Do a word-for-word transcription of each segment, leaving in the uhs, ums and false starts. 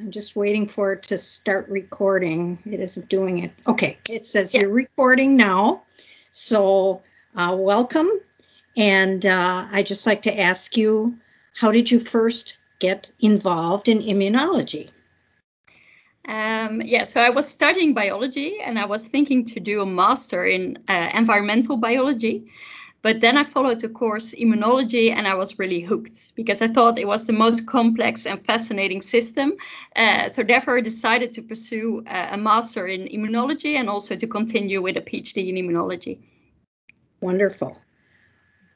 I'm just waiting for it to start recording. It isn't doing it. Okay, it says yeah. You're recording now. So uh, welcome. And uh, I'd just like to ask you, how did you first get involved in immunology? Um, yeah, so I was studying biology and I was thinking to do a master in uh, environmental biology. But then I followed the course immunology and I was really hooked because I thought it was the most complex and fascinating system. Uh, so therefore I decided to pursue a, a master in immunology and also to continue with a PhD in immunology. Wonderful.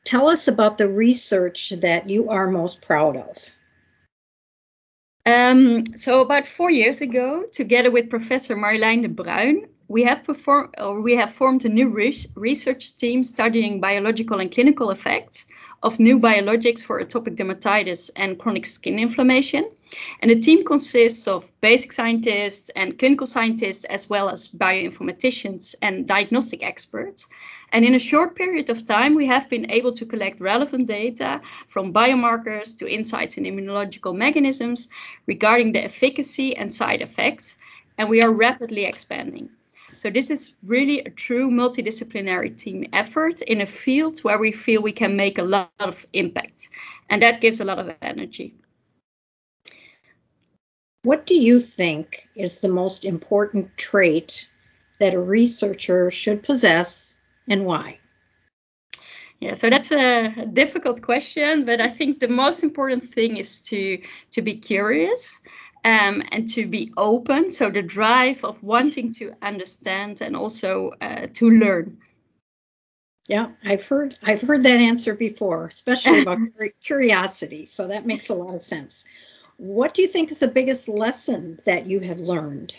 Tell us about the research that you are most proud of. Um, so about four years ago, together with Professor Marjolein de Bruin, We have, performed, or we have formed a new research team studying biological and clinical effects of new biologics for atopic dermatitis and chronic skin inflammation. And the team consists of basic scientists and clinical scientists, as well as bioinformaticians and diagnostic experts. And in a short period of time, we have been able to collect relevant data from biomarkers to insights in immunological mechanisms regarding the efficacy and side effects. And we are rapidly expanding. So this is really a true multidisciplinary team effort in a field where we feel we can make a lot of impact. And that gives a lot of energy. What do you think is the most important trait that a researcher should possess and why? Yeah, so that's a difficult question, but I think the most important thing is to, to be curious. Um, and to be open, so the drive of wanting to understand and also uh, to learn. Yeah, I've heard I've heard that answer before, especially about curiosity. So that makes a lot of sense. What do you think is the biggest lesson that you have learned?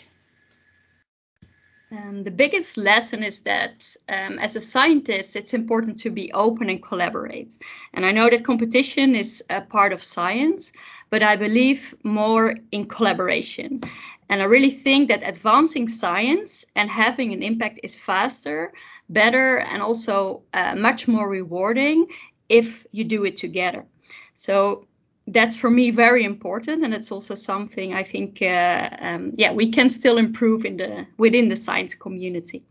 Um, the biggest lesson is that um, as a scientist, it's important to be open and collaborate. And I know that competition is a part of science, but I believe more in collaboration. And I really think that advancing science and having an impact is faster, better, and also uh, much more rewarding if you do it together. So that's for me very important, and it's also something I think, uh, um, yeah, we can still improve in the within the science community.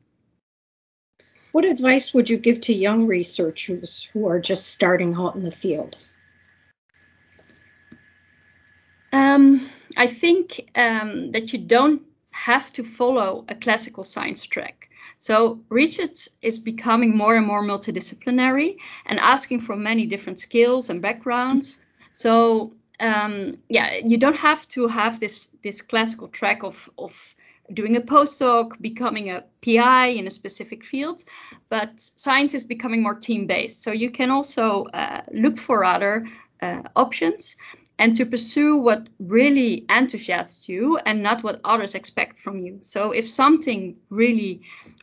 What advice would you give to young researchers who are just starting out in the field? Um, I think um, that you don't have to follow a classical science track. So research is becoming more and more multidisciplinary and asking for many different skills and backgrounds. So, um, yeah, you don't have to have this, this classical track of, of doing a postdoc, becoming a P I in a specific field, but science is becoming more team-based. So you can also uh, look for other uh, options and to pursue what really enthusiasts you and not what others expect from you. So if something really,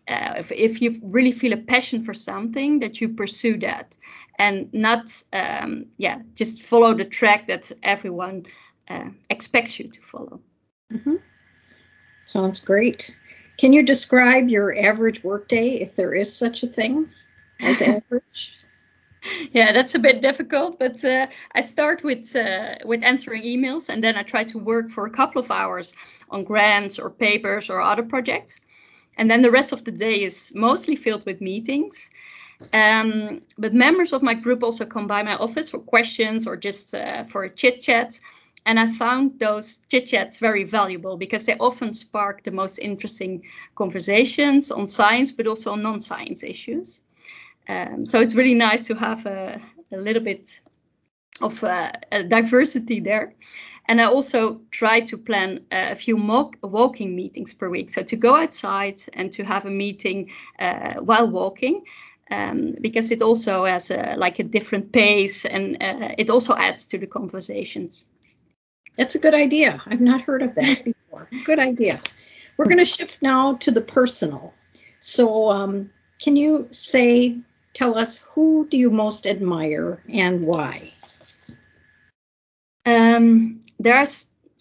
uh, if, if you really feel a passion for something, that you pursue that. And not, um, yeah, just follow the track that everyone uh, expects you to follow. Mm-hmm. Sounds great. Can you describe your average workday, if there is such a thing as average? Yeah, that's a bit difficult, but uh, I start with uh, with answering emails, and then I try to work for a couple of hours on grants or papers or other projects. And then the rest of the day is mostly filled with meetings. Um, but members of my group also come by my office for questions or just uh, for a chit chat. And I found those chit chats very valuable because they often spark the most interesting conversations on science, but also on non-science issues. Um, so it's really nice to have a, a little bit of uh, a diversity there. And I also try to plan a few mock walking meetings per week. So to go outside and to have a meeting uh, while walking. Um, because it also has a, like a different pace and uh, it also adds to the conversations. That's a good idea. I've not heard of that before. Good idea. We're going to shift now to the personal. So um, can you say, tell us, who do you most admire and why? Um, there are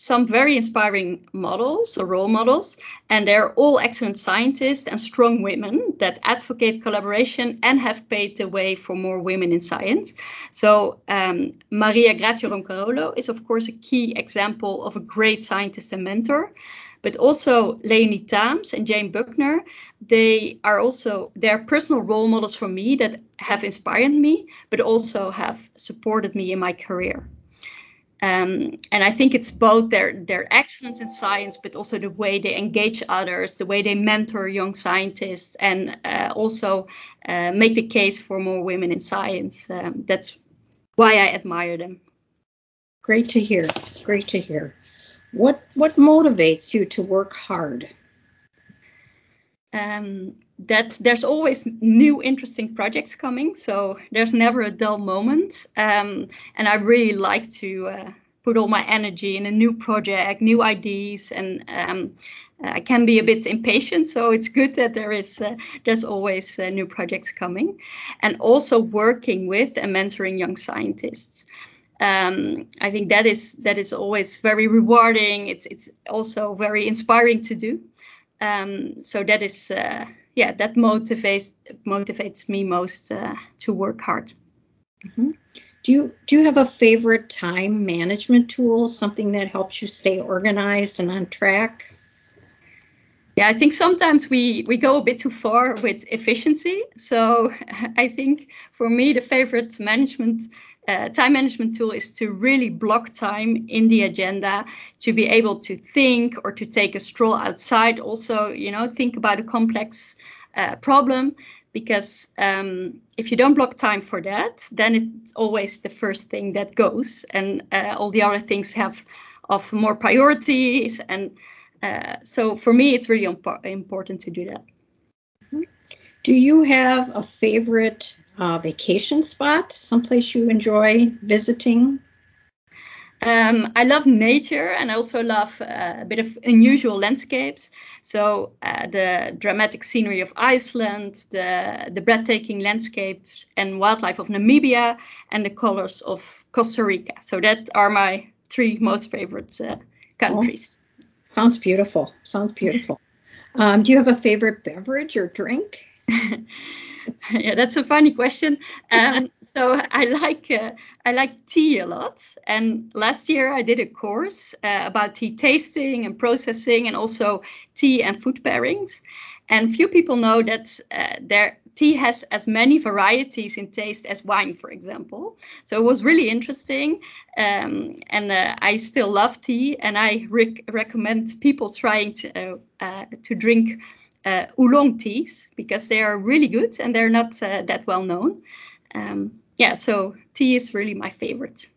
some very inspiring models or role models, and they're all excellent scientists and strong women that advocate collaboration and have paved the way for more women in science. So um, Maria Grazia Roncarolo is, of course, a key example of a great scientist and mentor. But also Leonie Tams and Jane Buckner, they are also they are personal role models for me that have inspired me, but also have supported me in my career. Um, and I think it's both their, their excellence in science, but also the way they engage others, the way they mentor young scientists, and uh, also uh, make the case for more women in science. Um, that's why I admire them. Great to hear. Great to hear. What what motivates you to work hard? Um, that there's always new interesting projects coming, so there's never a dull moment. Um, and I really like to uh, put all my energy in a new project, new ideas, and um, I can be a bit impatient. So it's good that there is uh, there's always uh, new projects coming, and also working with and mentoring young scientists. Um, I think that is that is always very rewarding. It's it's also very inspiring to do. Um, so that is uh, yeah that motivates motivates me most uh, to work hard. Mm-hmm. Do you do you have a favorite time management tool? Something that helps you stay organized and on track? Yeah, I think sometimes we, we go a bit too far with efficiency. So I think for me the favorite management Uh, time management tool is to really block time in the agenda, to be able to think or to take a stroll outside. Also, you know, think about a complex uh, problem, because um, if you don't block time for that, then it's always the first thing that goes, and uh, all the other things have of more priorities. And uh, so for me, it's really impo- important to do that. Mm-hmm. Do you have a favorite Uh, vacation spot, someplace you enjoy visiting? Um, I love nature, and I also love uh, a bit of unusual landscapes. So uh, the dramatic scenery of Iceland, the, the breathtaking landscapes and wildlife of Namibia, and the colors of Costa Rica. So that are my three most favorite uh, countries. Oh, sounds beautiful. Sounds beautiful. um, do you have a favorite beverage or drink? Yeah, that's a funny question. Um, so I like uh, I like tea a lot. And last year I did a course uh, about tea tasting and processing, and also tea and food pairings. And few people know that uh, their tea has as many varieties in taste as wine, for example. So it was really interesting. Um, and uh, I still love tea, and I rec- recommend people trying to, uh, uh, to drink Uh, oolong teas, because they are really good and they're not uh, that well known. Um, yeah, so tea is really my favorite.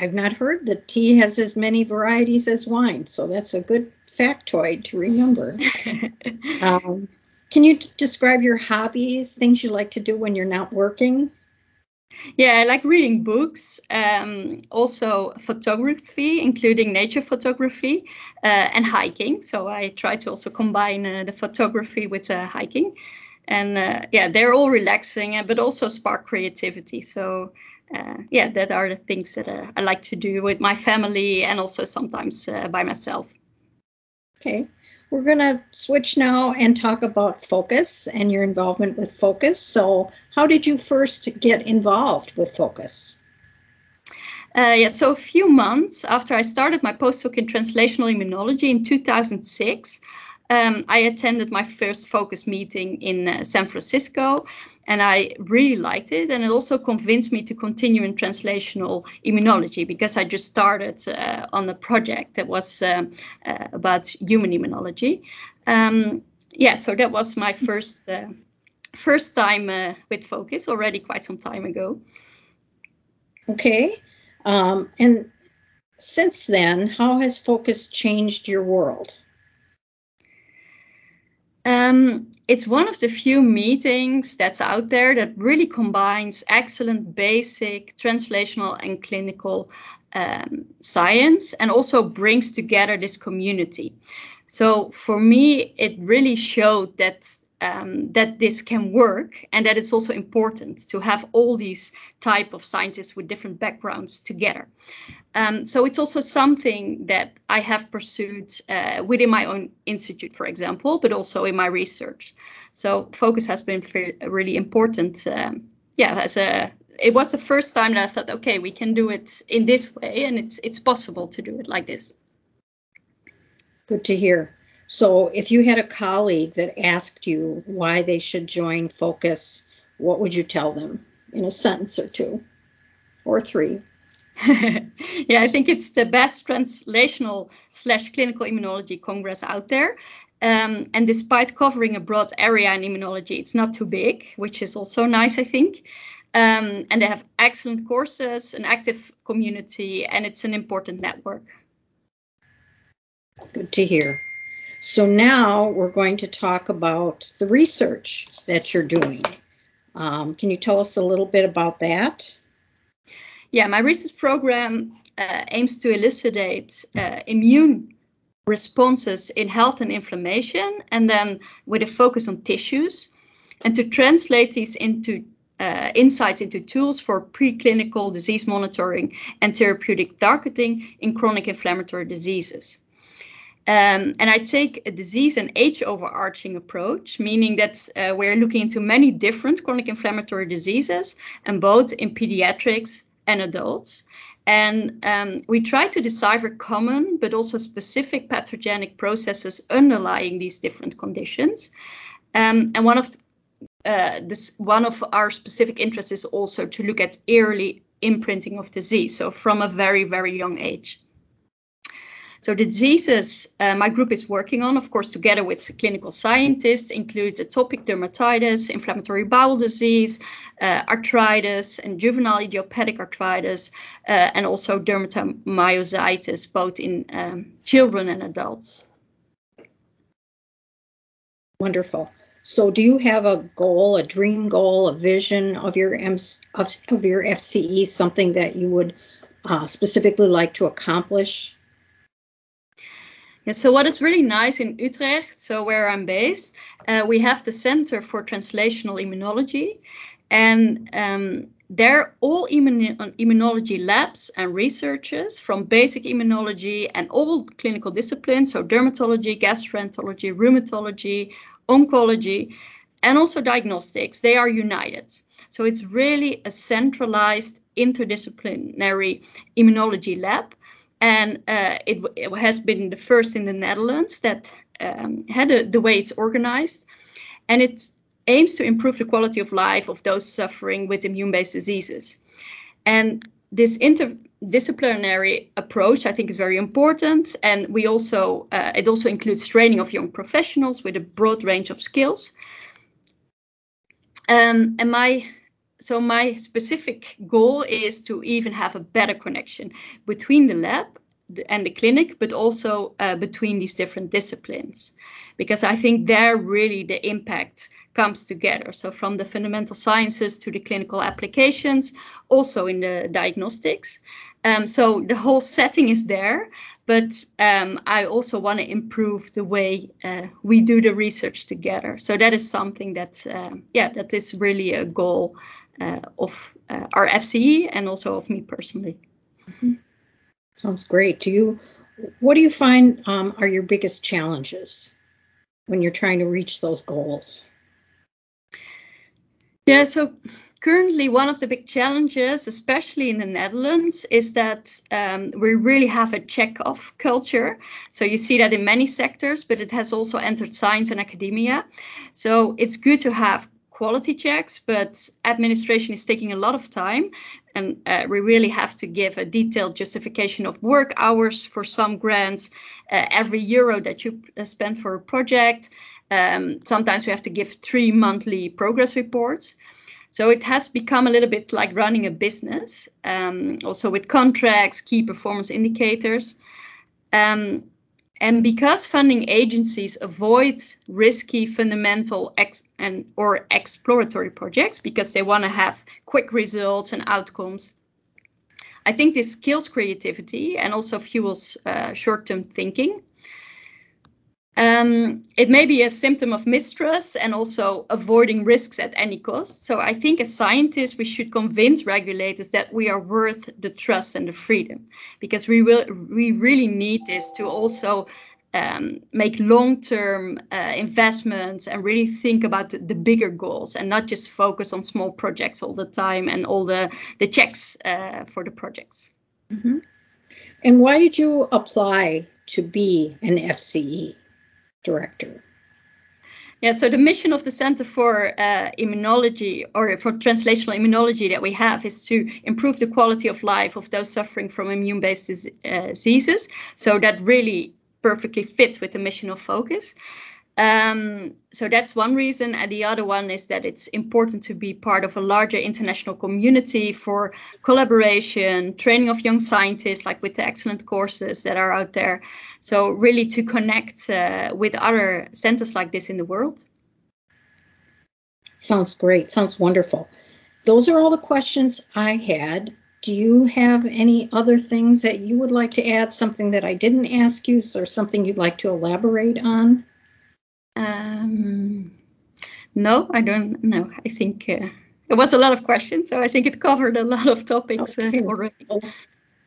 I've not heard that tea has as many varieties as wine, so that's a good factoid to remember. um, can you t- describe your hobbies, things you like to do when you're not working? Yeah, I like reading books, um, also photography, including nature photography, uh, and hiking. So I try to also combine uh, the photography with uh, hiking. And uh, yeah, they're all relaxing, but also spark creativity. So uh, yeah, that are the things that uh, I like to do with my family, and also sometimes uh, by myself. Okay, we're going to switch now and talk about FOCIS and your involvement with FOCIS. So how did you first get involved with FOCIS? Uh, yeah, so a few months after I started my postdoc in translational immunology in two thousand six, um, I attended my first FOCIS meeting in uh, San Francisco, and I really liked it. And it also convinced me to continue in translational immunology, because I just started uh, on a project that was um, uh, about human immunology. Um, yeah, so that was my first uh, first time uh, with FOCIS, already quite some time ago. Okay. Um, and since then, how has FOCIS changed your world? Um, it's one of the few meetings that's out there that really combines excellent basic translational and clinical um, science, and also brings together this community. So for me, it really showed that um, that this can work, and that it's also important to have all these type of scientists with different backgrounds together. Um, so it's also something that I have pursued uh, within my own institute, for example, but also in my research. So FOCIS has been really important. Um, yeah, as a it was the first time that I thought, okay, we can do it in this way, and it's it's possible to do it like this. Good to hear. So if you had a colleague that asked you why they should join FOCIS, what would you tell them in a sentence or two or three? Yeah, I think it's the best translational slash clinical immunology congress out there. Um, and despite covering a broad area in immunology, it's not too big, which is also nice, I think. Um, and they have excellent courses, an active community, and it's an important network. Good to hear. So now we're going to talk about the research that you're doing. Um, can you tell us a little bit about that? Yeah, my research program uh, aims to elucidate uh, immune responses in health and inflammation, and then with a focus on tissues, and to translate these into uh, insights into tools for preclinical disease monitoring and therapeutic targeting in chronic inflammatory diseases. Um, and I take a disease and age overarching approach, meaning that uh, we're looking into many different chronic inflammatory diseases, and both in pediatrics and adults. And um, we try to decipher common but also specific pathogenic processes underlying these different conditions. Um, and one of uh, this, one of our specific interests is also to look at early imprinting of disease, so from a very, very young age. So the diseases uh, my group is working on, of course, together with clinical scientists, include atopic dermatitis, inflammatory bowel disease, uh, arthritis, and juvenile idiopathic arthritis, uh, and also dermatomyositis, both in um, children and adults. Wonderful. So do you have a goal, a dream goal, a vision of your M- of, of your F C E, something that you would uh, specifically like to accomplish? Yeah, so what is really nice in Utrecht, so where I'm based, uh, we have the Center for Translational Immunology, and um, they're all immun- immunology labs and researchers from basic immunology and all clinical disciplines, so dermatology, gastroenterology, rheumatology, oncology, and also diagnostics. They are united. So it's really a centralized interdisciplinary immunology lab. And uh, it, it has been the first in the Netherlands that um, had a, the way it's organized. And it aims to improve the quality of life of those suffering with immune-based diseases. And this interdisciplinary approach, I think, is very important. And we also uh, it also includes training of young professionals with a broad range of skills. Um, and my... So my specific goal is to even have a better connection between the lab and the clinic, but also uh, between these different disciplines, because I think there really the impact comes together. So from the fundamental sciences to the clinical applications, also in the diagnostics. Um, so the whole setting is there, but um, I also want to improve the way uh, we do the research together. So that is something that, um, yeah, that is really a goal Uh, of uh, our F C E and also of me personally. Mm-hmm. Sounds great. Do you? What do you find um, are your biggest challenges when you're trying to reach those goals? Yeah. So currently, one of the big challenges, especially in the Netherlands, is that um, we really have a check-off culture. So you see that in many sectors, but it has also entered science and academia. So it's good to have quality checks, but administration is taking a lot of time, and uh, we really have to give a detailed justification of work hours for some grants, uh, every euro that you spend for a project. Um, sometimes we have to give three monthly progress reports. So it has become a little bit like running a business, um, also with contracts, key performance indicators. Um, And because funding agencies avoid risky, fundamental ex- and or exploratory projects because they want to have quick results and outcomes, I think this kills creativity and also fuels uh, short-term thinking. Um, it may be a symptom of mistrust and also avoiding risks at any cost. So I think as scientists, we should convince regulators that we are worth the trust and the freedom, because we will we really need this to also um, make long-term uh, investments and really think about the, the bigger goals and not just focus on small projects all the time and all the, the checks uh, for the projects. Mm-hmm. And why did you apply to be an F C E director? Yeah, so the mission of the Center for uh, Immunology or for Translational Immunology that we have is to improve the quality of life of those suffering from immune-based dis- uh, diseases. So that really perfectly fits with the mission of FOCIS. Um, so that's one reason. And the other one is that it's important to be part of a larger international community for collaboration, training of young scientists, like with the excellent courses that are out there. So really to connect uh, with other centers like this in the world. Sounds great. Sounds wonderful. Those are all the questions I had. Do you have any other things that you would like to add, something that I didn't ask you or something you'd like to elaborate on? Um, no, I don't know. I think uh, it was a lot of questions, so I think it covered a lot of topics okay. uh, already. Well,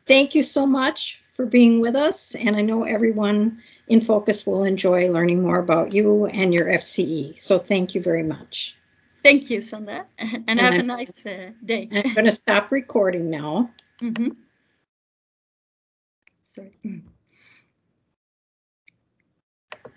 thank you so much for being with us. And I know everyone in FOCIS will enjoy learning more about you and your F C E. So thank you very much. Thank you, Sandra. And, and have I'm, a nice uh, day. I'm going to stop recording now. Mm-hmm. Sorry.